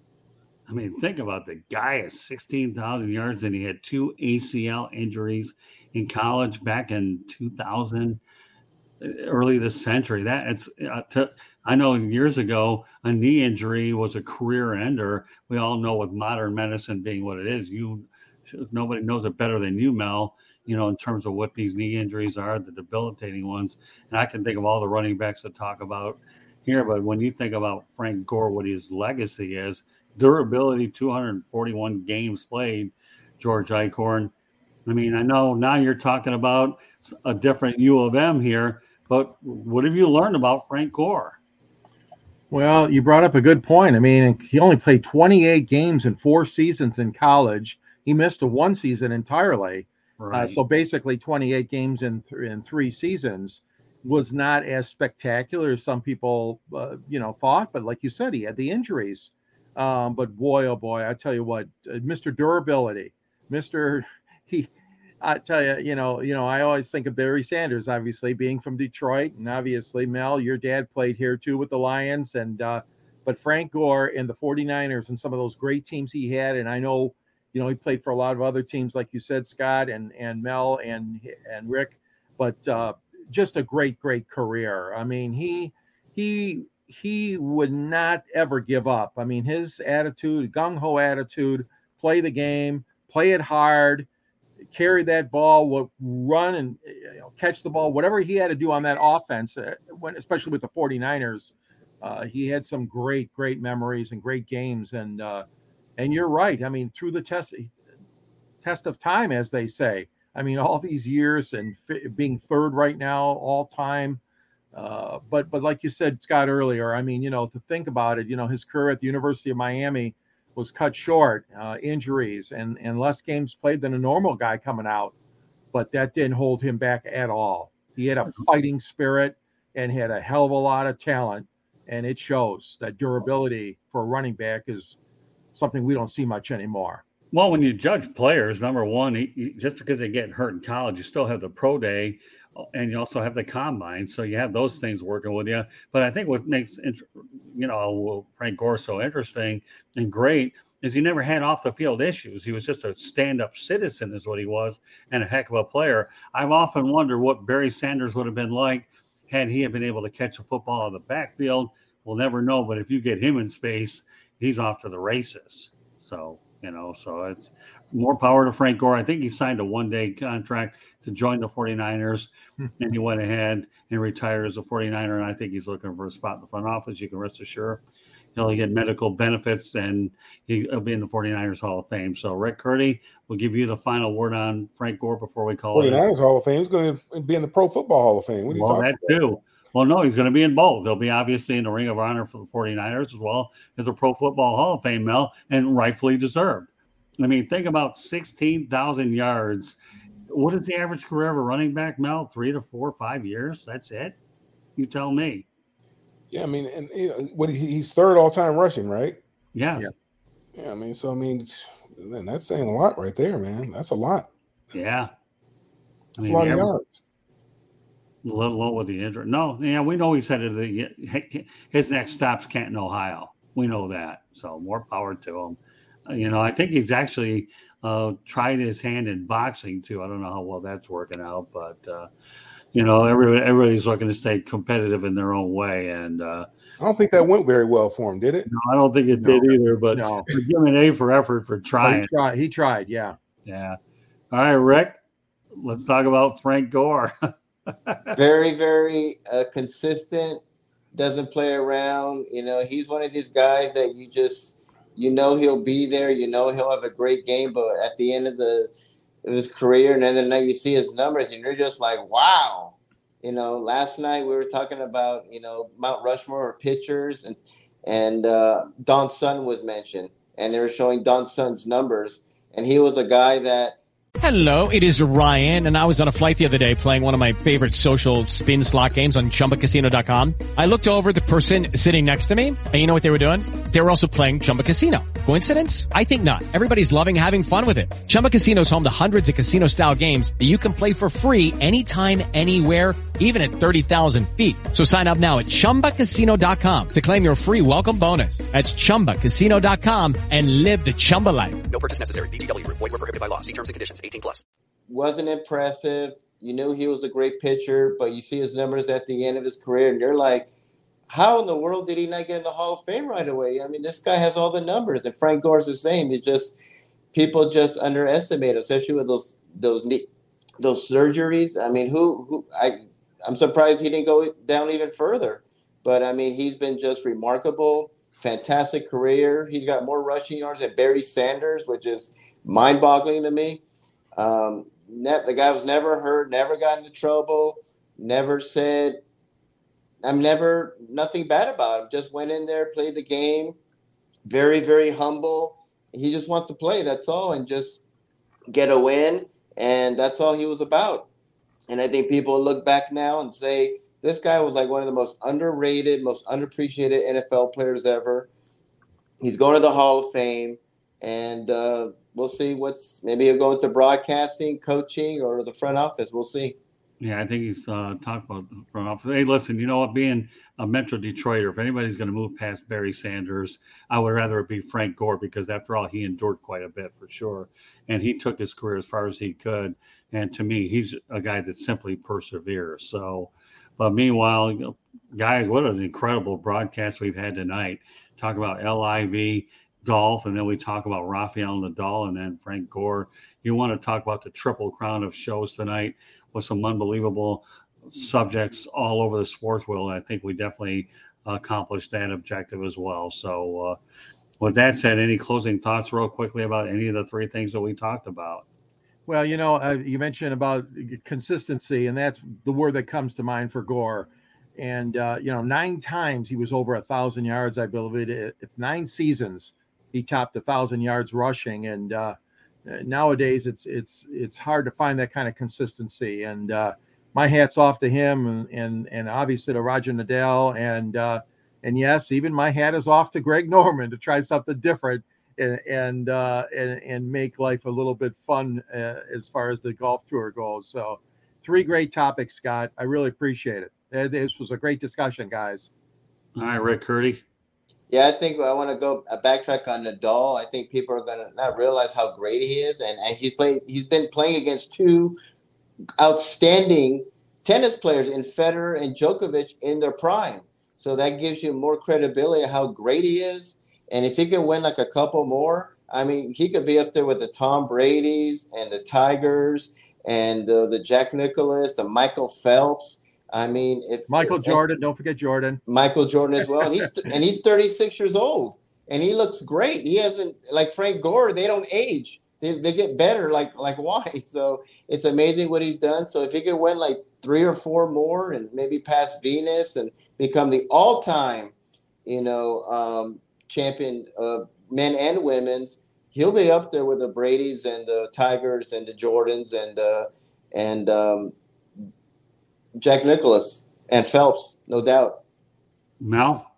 Think about the guy at 16,000 yards, and he had 2 ACL injuries in college back in 2000. Early this century. I know years ago, a knee injury was a career ender. We all know with modern medicine being what it is, nobody knows it better than you, Mel, in terms of what these knee injuries are, the debilitating ones. And I can think of all the running backs to talk about here, but when you think about Frank Gore, what his legacy is, durability, 241 games played, George Eichhorn, I mean, I know now you're talking about a different U of M here, but what have you learned about Frank Gore? Well, you brought up a good point. I mean, he only played 28 games in 4 seasons in college. He missed a 1 season entirely. Right. So basically 28 games in 3 seasons was not as spectacular as some people, thought. But like you said, he had the injuries. But boy, oh boy, I tell you what, Mr. Durability, I tell you, I always think of Barry Sanders, obviously being from Detroit, and obviously Mel, your dad played here too with the Lions, but Frank Gore and the 49ers and some of those great teams he had. And I know, he played for a lot of other teams, like you said, Scott and Mel and Rick, but just a great, great career. I mean, he would not ever give up. I mean, his attitude, gung-ho attitude, play the game, play it hard, carry that ball, run and catch the ball, whatever he had to do on that offense, especially with the 49ers, he had some great, great memories and great games. And you're right. I mean, through the test of time, as they say, I mean, all these years and being third right now, all time. But like you said, Scott, earlier, I mean, to think about it, his career at the University of Miami was cut short, injuries and less games played than a normal guy coming out, but that didn't hold him back at all. He had a fighting spirit and had a hell of a lot of talent, and it shows. That durability for a running back is something we don't see much anymore. Well, when you judge players, number one, just because they get hurt in college, you still have the pro day and you also have the combine. So you have those things working with you. But I think what makes, Frank Gore so interesting and great is he never had off the field issues. He was just a stand up citizen is what he was, and a heck of a player. I've often wondered what Barry Sanders would have been like had he been able to catch a football out of the backfield. We'll never know. But if you get him in space, he's off to the races. So. So it's more power to Frank Gore. I think he signed a one-day contract to join the 49ers, and he went ahead and retired as a 49er, and I think he's looking for a spot in the front office. You can rest assured he'll get medical benefits, and he'll be in the 49ers Hall of Fame. So, Rick Curdy, we'll give you the final word on Frank Gore before we call it. 49ers Hall of Fame. He's going to be in the Pro Football Hall of Fame. What are you talking about? That too. Well, no, he's going to be in both. He'll be obviously in the Ring of Honor for the 49ers as well as a Pro Football Hall of Fame, Mel, and rightfully deserved. I mean, think about 16,000 yards. What is the average career of a running back, Mel? 3 to 4 or 5 years? That's it? You tell me. Yeah, I mean, and he's third all-time rushing, right? Yes. Yeah, man, that's saying a lot right there, man. That's a lot. Yeah. That's a lot of yards. Let alone with the injury. No, we know he's headed to his next stop's Canton, Ohio. We know that. So more power to him. I think he's actually tried his hand in boxing too. I don't know how well that's working out, but everybody's looking to stay competitive in their own way. And I don't think that went very well for him, did it? No, I don't think it did either. But give him an A for effort for trying. He tried. Yeah. All right, Rick. Let's talk about Frank Gore. Very, very consistent, doesn't play around. He's one of these guys that you just, he'll be there. He'll have a great game, but at the end of his career and then now you see his numbers and you're just like, wow. Last night we were talking about, Mount Rushmore pitchers and Don Sun was mentioned, and they were showing Don Sun's numbers, and he was a guy that. Hello, it is Ryan, and I was on a flight the other day playing one of my favorite social spin slot games on ChumbaCasino.com. I looked over at the person sitting next to me, and you know what they were doing? They were also playing Chumba Casino. Coincidence? I think not. Everybody's loving having fun with it. Chumba Casino is home to hundreds of casino-style games that you can play for free anytime, anywhere, even at 30,000 feet. So sign up now at ChumbaCasino.com to claim your free welcome bonus. That's ChumbaCasino.com and live the Chumba life. No purchase necessary. VGW. Void where prohibited by law. See terms and conditions. 18+. Wasn't impressive. You knew he was a great pitcher, but you see his numbers at the end of his career, and you're like, how in the world did he not get in the Hall of Fame right away? I mean, this guy has all the numbers, and Frank Gore's the same. He's just people just underestimate him, especially with those surgeries. I mean, I'm surprised he didn't go down even further. But, I mean, he's been just remarkable, fantastic career. He's got more rushing yards than Barry Sanders, which is mind-boggling to me. the guy was never hurt, never got into trouble, never said, nothing bad about him. Just went in there, played the game, very, very humble. He just wants to play, that's all, and just get a win. And that's all he was about. And I think people look back now and say, this guy was like one of the most underrated, most underappreciated NFL players ever. He's going to the Hall of Fame, and we'll see maybe he'll go into broadcasting, coaching, or the front office. We'll see. Yeah, I think he's talked about the front office. Hey, listen, you know what? Being a Metro Detroiter, if anybody's going to move past Barry Sanders, I would rather it be Frank Gore, because after all, he endured quite a bit for sure. And he took his career as far as he could. And to me, he's a guy that simply perseveres. So, but meanwhile, you know, guys, what an incredible broadcast we've had tonight. Talk about LIV Golf, and then we talk about Rafael Nadal and then Frank Gore. You want to talk about the triple crown of shows tonight with some unbelievable subjects all over the sports world. And I think we definitely accomplished that objective as well. So with that said, any closing thoughts real quickly about any of the three things that we talked about? Well, you know, you mentioned about consistency, and that's the word that comes to mind for Gore. And, you know, 9 times he was over 1,000 yards, I believe. If 9 seasons, he topped 1,000 yards rushing. And nowadays it's hard to find that kind of consistency. And my hat's off to him and obviously to Roger Nadal. And yes, even my hat is off to Greg Norman to try something different and make life a little bit fun as far as the golf tour goes. So 3 great topics, Scott. I really appreciate it. This was a great discussion, guys. All right, Rick Curdy. Yeah, I think I want to backtrack on Nadal. I think people are going to not realize how great he is. And he's been playing against 2 outstanding tennis players in Federer and Djokovic in their prime. So that gives you more credibility of how great he is. And if he can win like a couple more, I mean, he could be up there with the Tom Brady's and the Tigers and the Jack Nicklaus, the Michael Phelps. I mean, if Michael Jordan, don't forget Jordan. Michael Jordan as well. And he's 36 years old, and he looks great. He hasn't, like Frank Gore, they don't age. They get better like wine. So it's amazing what he's done. So if he could win like 3 or 4 more and maybe pass Venus and become the all-time, you know, champion of men and women's, he'll be up there with the Brady's and the Tigers and the Jordans and Jack Nicklaus and Phelps, no doubt. Mel?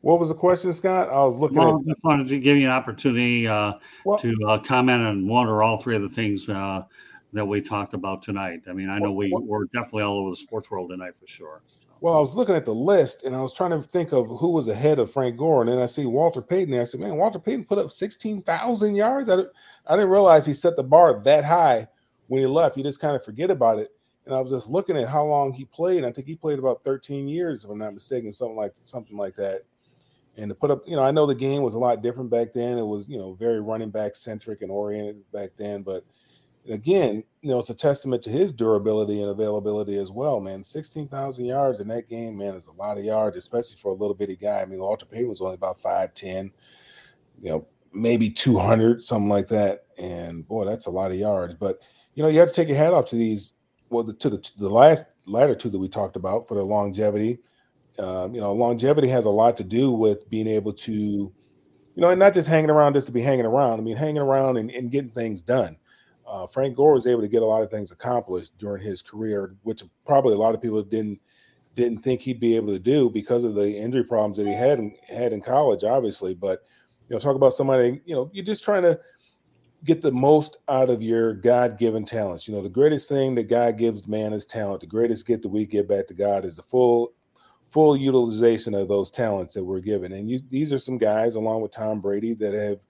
What was the question, Scott? I was looking I just wanted to give you an opportunity to comment on one or all three of the things that we talked about tonight. I mean, I know we're definitely all over the sports world tonight for sure. So. Well, I was looking at the list, and I was trying to think of who was ahead of Frank Gore, and then I see Walter Payton there. I said, man, Walter Payton put up 16,000 yards? I didn't realize he set the bar that high when he left. You just kind of forget about it. And I was just looking at how long he played. I think he played about 13 years, if I'm not mistaken, something like that. And to put up, you know, I know the game was a lot different back then. It was, you know, very running back centric and oriented back then. But again, you know, it's a testament to his durability and availability as well, man. 16,000 yards in that game, man, is a lot of yards, especially for a little bitty guy. I mean, Walter Payton was only about 5'10", you know, maybe 200, something like that. And boy, that's a lot of yards. But you know, you have to take your hat off to these. Well, the latter 2 that we talked about for the longevity, you know, longevity has a lot to do with being able to, you know, and not just hanging around just to be hanging around. I mean, hanging around and getting things done. Frank Gore was able to get a lot of things accomplished during his career, which probably a lot of people didn't think he'd be able to do because of the injury problems that he had in college, obviously. But, you know, talk about somebody, you know, you're just trying to get the most out of your God-given talents. You know, the greatest thing that God gives man is talent. The greatest gift that we give back to God is the full utilization of those talents that we're given. And these are some guys, along with Tom Brady, that have,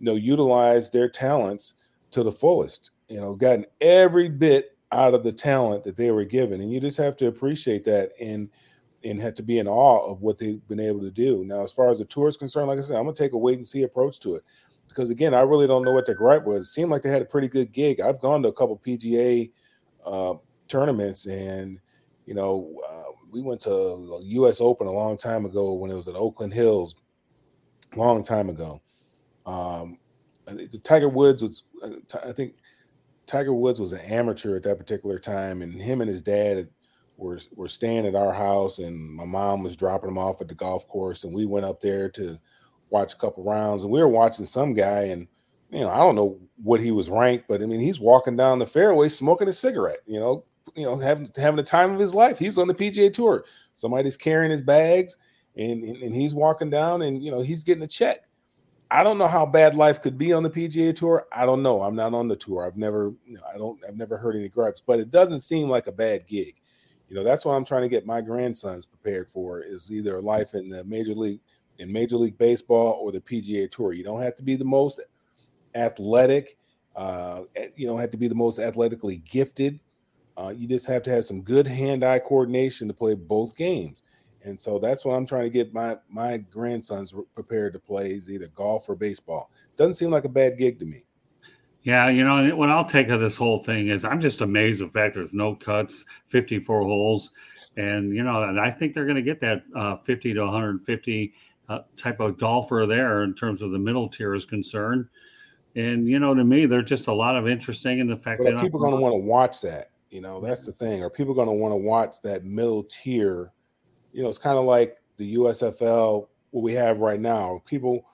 you know, utilized their talents to the fullest, you know, gotten every bit out of the talent that they were given. And you just have to appreciate that and have to be in awe of what they've been able to do. Now, as far as the tour is concerned, like I said, I'm going to take a wait-and-see approach to it. Because, again, I really don't know what their gripe was. It seemed like they had a pretty good gig. I've gone to a couple PGA tournaments, and, you know, we went to the U.S. Open a long time ago when it was at Oakland Hills, a long time ago. I think Tiger Woods was – I think Tiger Woods was an amateur at that particular time, and him and his dad were staying at our house, and my mom was dropping him off at the golf course, and we went up there to watch a couple rounds, and we were watching some guy, and I don't know what he was ranked, but he's walking down the fairway smoking a cigarette, having the time of his life. He's on the PGA Tour. Somebody's carrying his bags, and he's walking down, and he's getting a check. I don't know how bad life could be on the PGA Tour. I don't know. I'm not on the tour. I've never heard any gripes, but it doesn't seem like a bad gig. That's what I'm trying to get my grandsons prepared for, is either life in the Major League Baseball or the PGA Tour. You don't have to be the most athletic. You don't have to be the most athletically gifted. You just have to have some good hand-eye coordination to play both games. And so that's what I'm trying to get my grandsons prepared to play, is either golf or baseball. Doesn't seem like a bad gig to me. Yeah, what I'll take of this whole thing is I'm just amazed at the fact there's no cuts, 54 holes. And, and I think they're going to get that 50 to 150 type of golfer there in terms of the middle tier is concerned. And, to me, there's just a lot of interesting in the fact that people are going to want to watch that. That's the thing. Are people going to want to watch that middle tier? It's kind of like the USFL, what we have right now. People,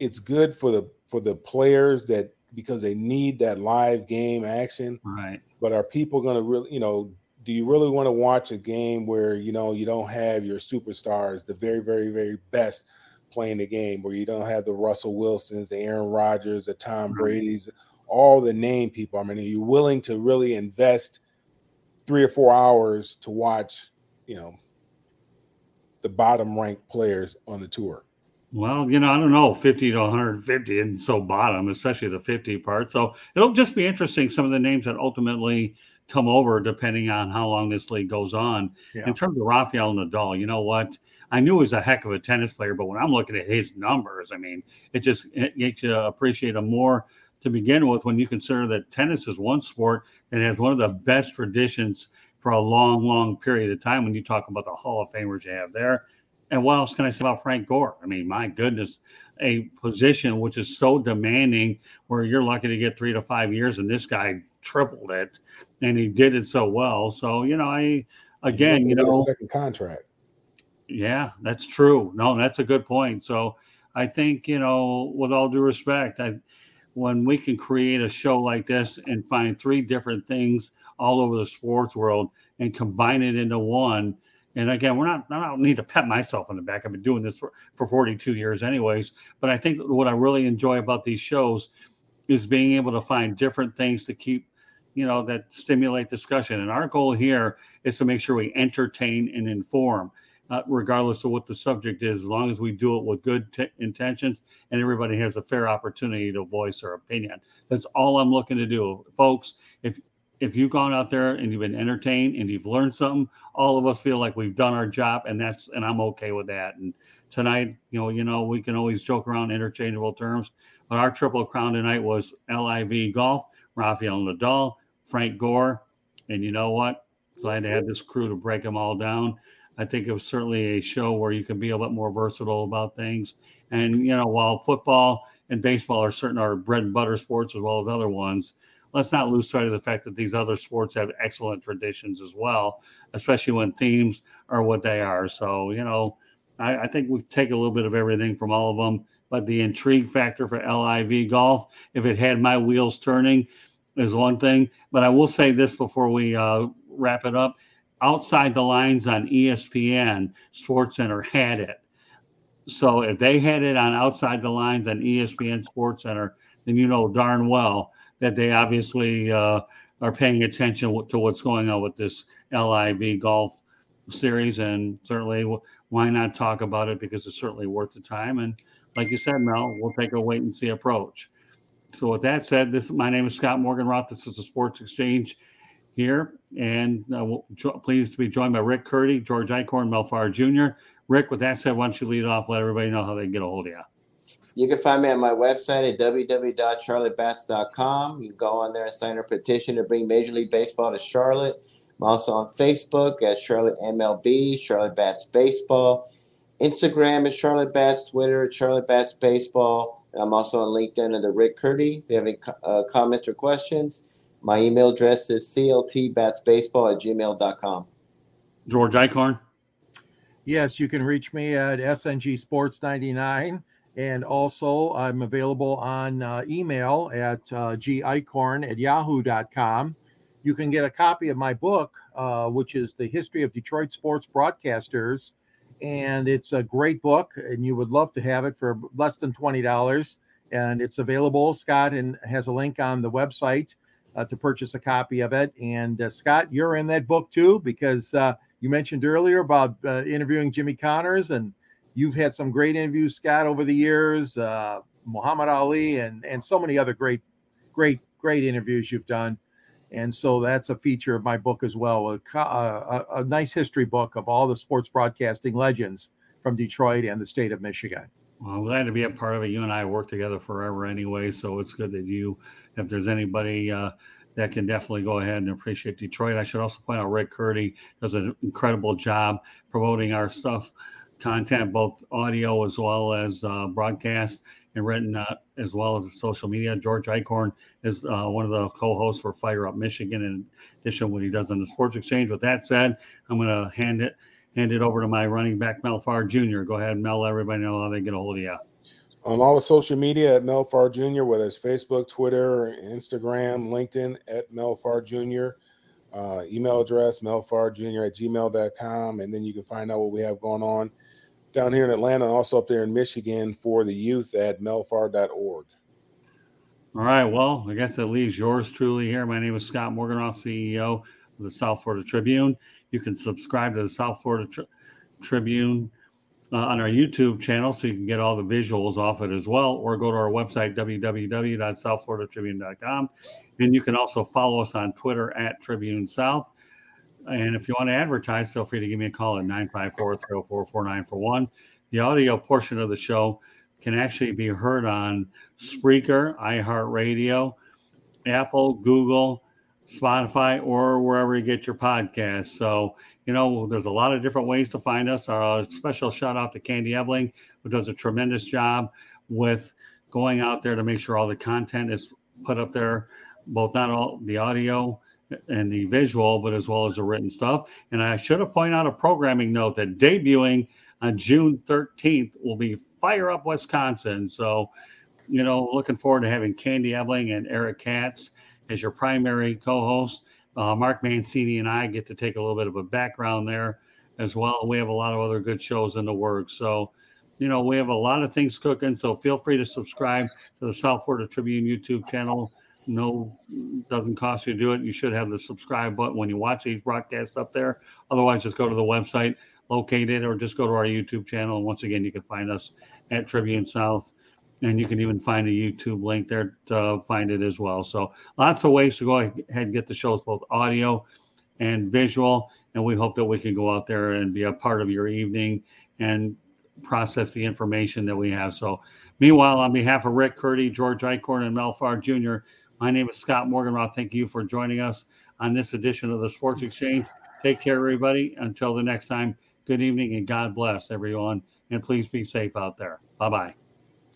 it's good for the players that, because they need that live game action. Right. But are people going to really, do you really want to watch a game where, you don't have your superstars, the very, very, very best playing the game, where you don't have the Russell Wilsons, the Aaron Rodgers, the Tom Brady's, all the name people? Are you willing to really invest 3 or 4 hours to watch, the bottom ranked players on the tour? Well, I don't know, 50 to 150 isn't so bottom, especially the 50 part. So it'll just be interesting, some of the names that ultimately come over depending on how long this league goes on. Yeah. In terms of Rafael Nadal, you know what? I knew he was a heck of a tennis player, but when I'm looking at his numbers, it makes you appreciate him more to begin with when you consider that tennis is one sport that has one of the best traditions for a long, long period of time when you talk about the Hall of Famers you have there. And what else can I say about Frank Gore? My goodness, a position which is so demanding where you're lucky to get 3 to 5 years, and this guy tripled it, and he did it so well. So, second contract. Yeah, that's true. No, that's a good point. So I think, with all due respect, when we can create a show like this and find 3 different things all over the sports world and combine it into one. And again, I don't need to pat myself on the back. I've been doing this for 42 years anyways. But I think what I really enjoy about these shows is being able to find different things to keep, that stimulate discussion. And our goal here is to make sure we entertain and inform, regardless of what the subject is, as long as we do it with good intentions and everybody has a fair opportunity to voice their opinion. That's all I'm looking to do. Folks, if you've gone out there and you've been entertained and you've learned something, all of us feel like we've done our job, and I'm okay with that. And tonight, we can always joke around interchangeable terms, but our Triple Crown tonight was LIV Golf, Rafael Nadal, Frank Gore, and you know what? Glad to have this crew to break them all down. I think it was certainly a show where you can be a lot more versatile about things. And, while football and baseball are certain our bread and butter sports as well as other ones, let's not lose sight of the fact that these other sports have excellent traditions as well, especially when themes are what they are. So, I think we take a little bit of everything from all of them. But the intrigue factor for LIV Golf, if it had my wheels turning, is one thing. But I will say this before we wrap it up. Outside the Lines on ESPN, SportsCenter had it. So if they had it on Outside the Lines on ESPN SportsCenter, then you know darn well that they obviously are paying attention to what's going on with this LIV Golf series. And certainly, why not talk about it? Because it's certainly worth the time. And like you said, Mel, we'll take a wait-and-see approach. So with that said, my name is Scott Morganroth. This is the Sports Exchange here, and pleased to be joined by Rick Curdy, George Eichhorn, Mel Farr Jr. Rick, with that said, why don't you lead off, let everybody know how they can get a hold of you. You can find me at my website at www.charlottebatts.com. You can go on there and sign a petition to bring Major League Baseball to Charlotte. I'm also on Facebook at Charlotte MLB, Charlotte Bats Baseball. Instagram is Charlotte Bats, Twitter at Charlotte Bats Baseball. And I'm also on LinkedIn under Rick Curdy. If you have any comments or questions, My email address is cltbatsbaseball@gmail.com. George Eichhorn. Yes, you can reach me at sngsports99. And also, I'm available on email at geichorn@yahoo.com. You can get a copy of my book, which is The History of Detroit Sports Broadcasters. And it's a great book, and you would love to have it for less than $20. And it's available, Scott, and has a link on the website to purchase a copy of it. And Scott, you're in that book too, because you mentioned earlier about interviewing Jimmy Connors, and you've had some great interviews, Scott, over the years, Muhammad Ali, and so many other great interviews you've done. And so that's a feature of my book as well, a nice history book of all the sports broadcasting legends from Detroit and the state of Michigan. Well, I'm glad to be a part of it. You and I work together forever anyway, so it's good that you, if there's anybody that can definitely go ahead and appreciate Detroit. I should also point out Rick Curdy does an incredible job promoting our stuff, content, both audio as well as broadcast and written, as well as social media. George Eichhorn is one of the co-hosts for Fire Up Michigan, in addition to what he does on the Sports Exchange. With that said, I'm going to hand it over to my running back, Mel Farr Jr. Go ahead, Mel. Everybody know how they get a hold of you. On all the social media at Mel Farr Jr., whether it's Facebook, Twitter, Instagram, LinkedIn, at Mel Farr Jr., email address, melfarjr@gmail.com. And then you can find out what we have going on down here in Atlanta, and also up there in Michigan for the youth at melfar.org. All right. Well, I guess that leaves yours truly here. My name is Scott Morganroth, CEO of the South Florida Tribune. You can subscribe to the South Florida Tribune on our YouTube channel so you can get all the visuals off it as well, or go to our website, www.southfloridatribune.com. And you can also follow us on Twitter at Tribune South. And if you want to advertise, feel free to give me a call at 954-304-4941. The audio portion of the show can actually be heard on Spreaker, iHeartRadio, Apple, Google, Spotify, or wherever you get your podcasts. So, there's a lot of different ways to find us. Our special shout out to Candy Ebling, who does a tremendous job with going out there to make sure all the content is put up there, both not all the audio and the visual, but as well as the written stuff. And I should have pointed out a programming note that debuting on June 13th will be Fire Up Wisconsin. So, looking forward to having Candy Ebling and Eric Katz as your primary co-host. Mark Mancini and I get to take a little bit of a background there as well. We have a lot of other good shows in the works. So, we have a lot of things cooking. So feel free to subscribe to the South Florida Tribune YouTube channel. No, doesn't cost you to do it. You should have the subscribe button when you watch these broadcasts up there. Otherwise, just go to the website, locate it, or just go to our YouTube channel. And once again, you can find us at Tribune South. And you can even find a YouTube link there to find it as well. So lots of ways to go ahead and get the shows, both audio and visual. And we hope that we can go out there and be a part of your evening and process the information that we have. So meanwhile, on behalf of Rick Curdy, George Eichhorn, and Mel Farr Jr., my name is Scott Morganroth. Thank you for joining us on this edition of the Sports Exchange. Take care, everybody. Until the next time, good evening and God bless everyone. And please be safe out there. Bye-bye.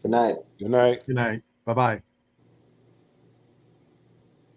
Good night. Good night. Good night. Bye-bye.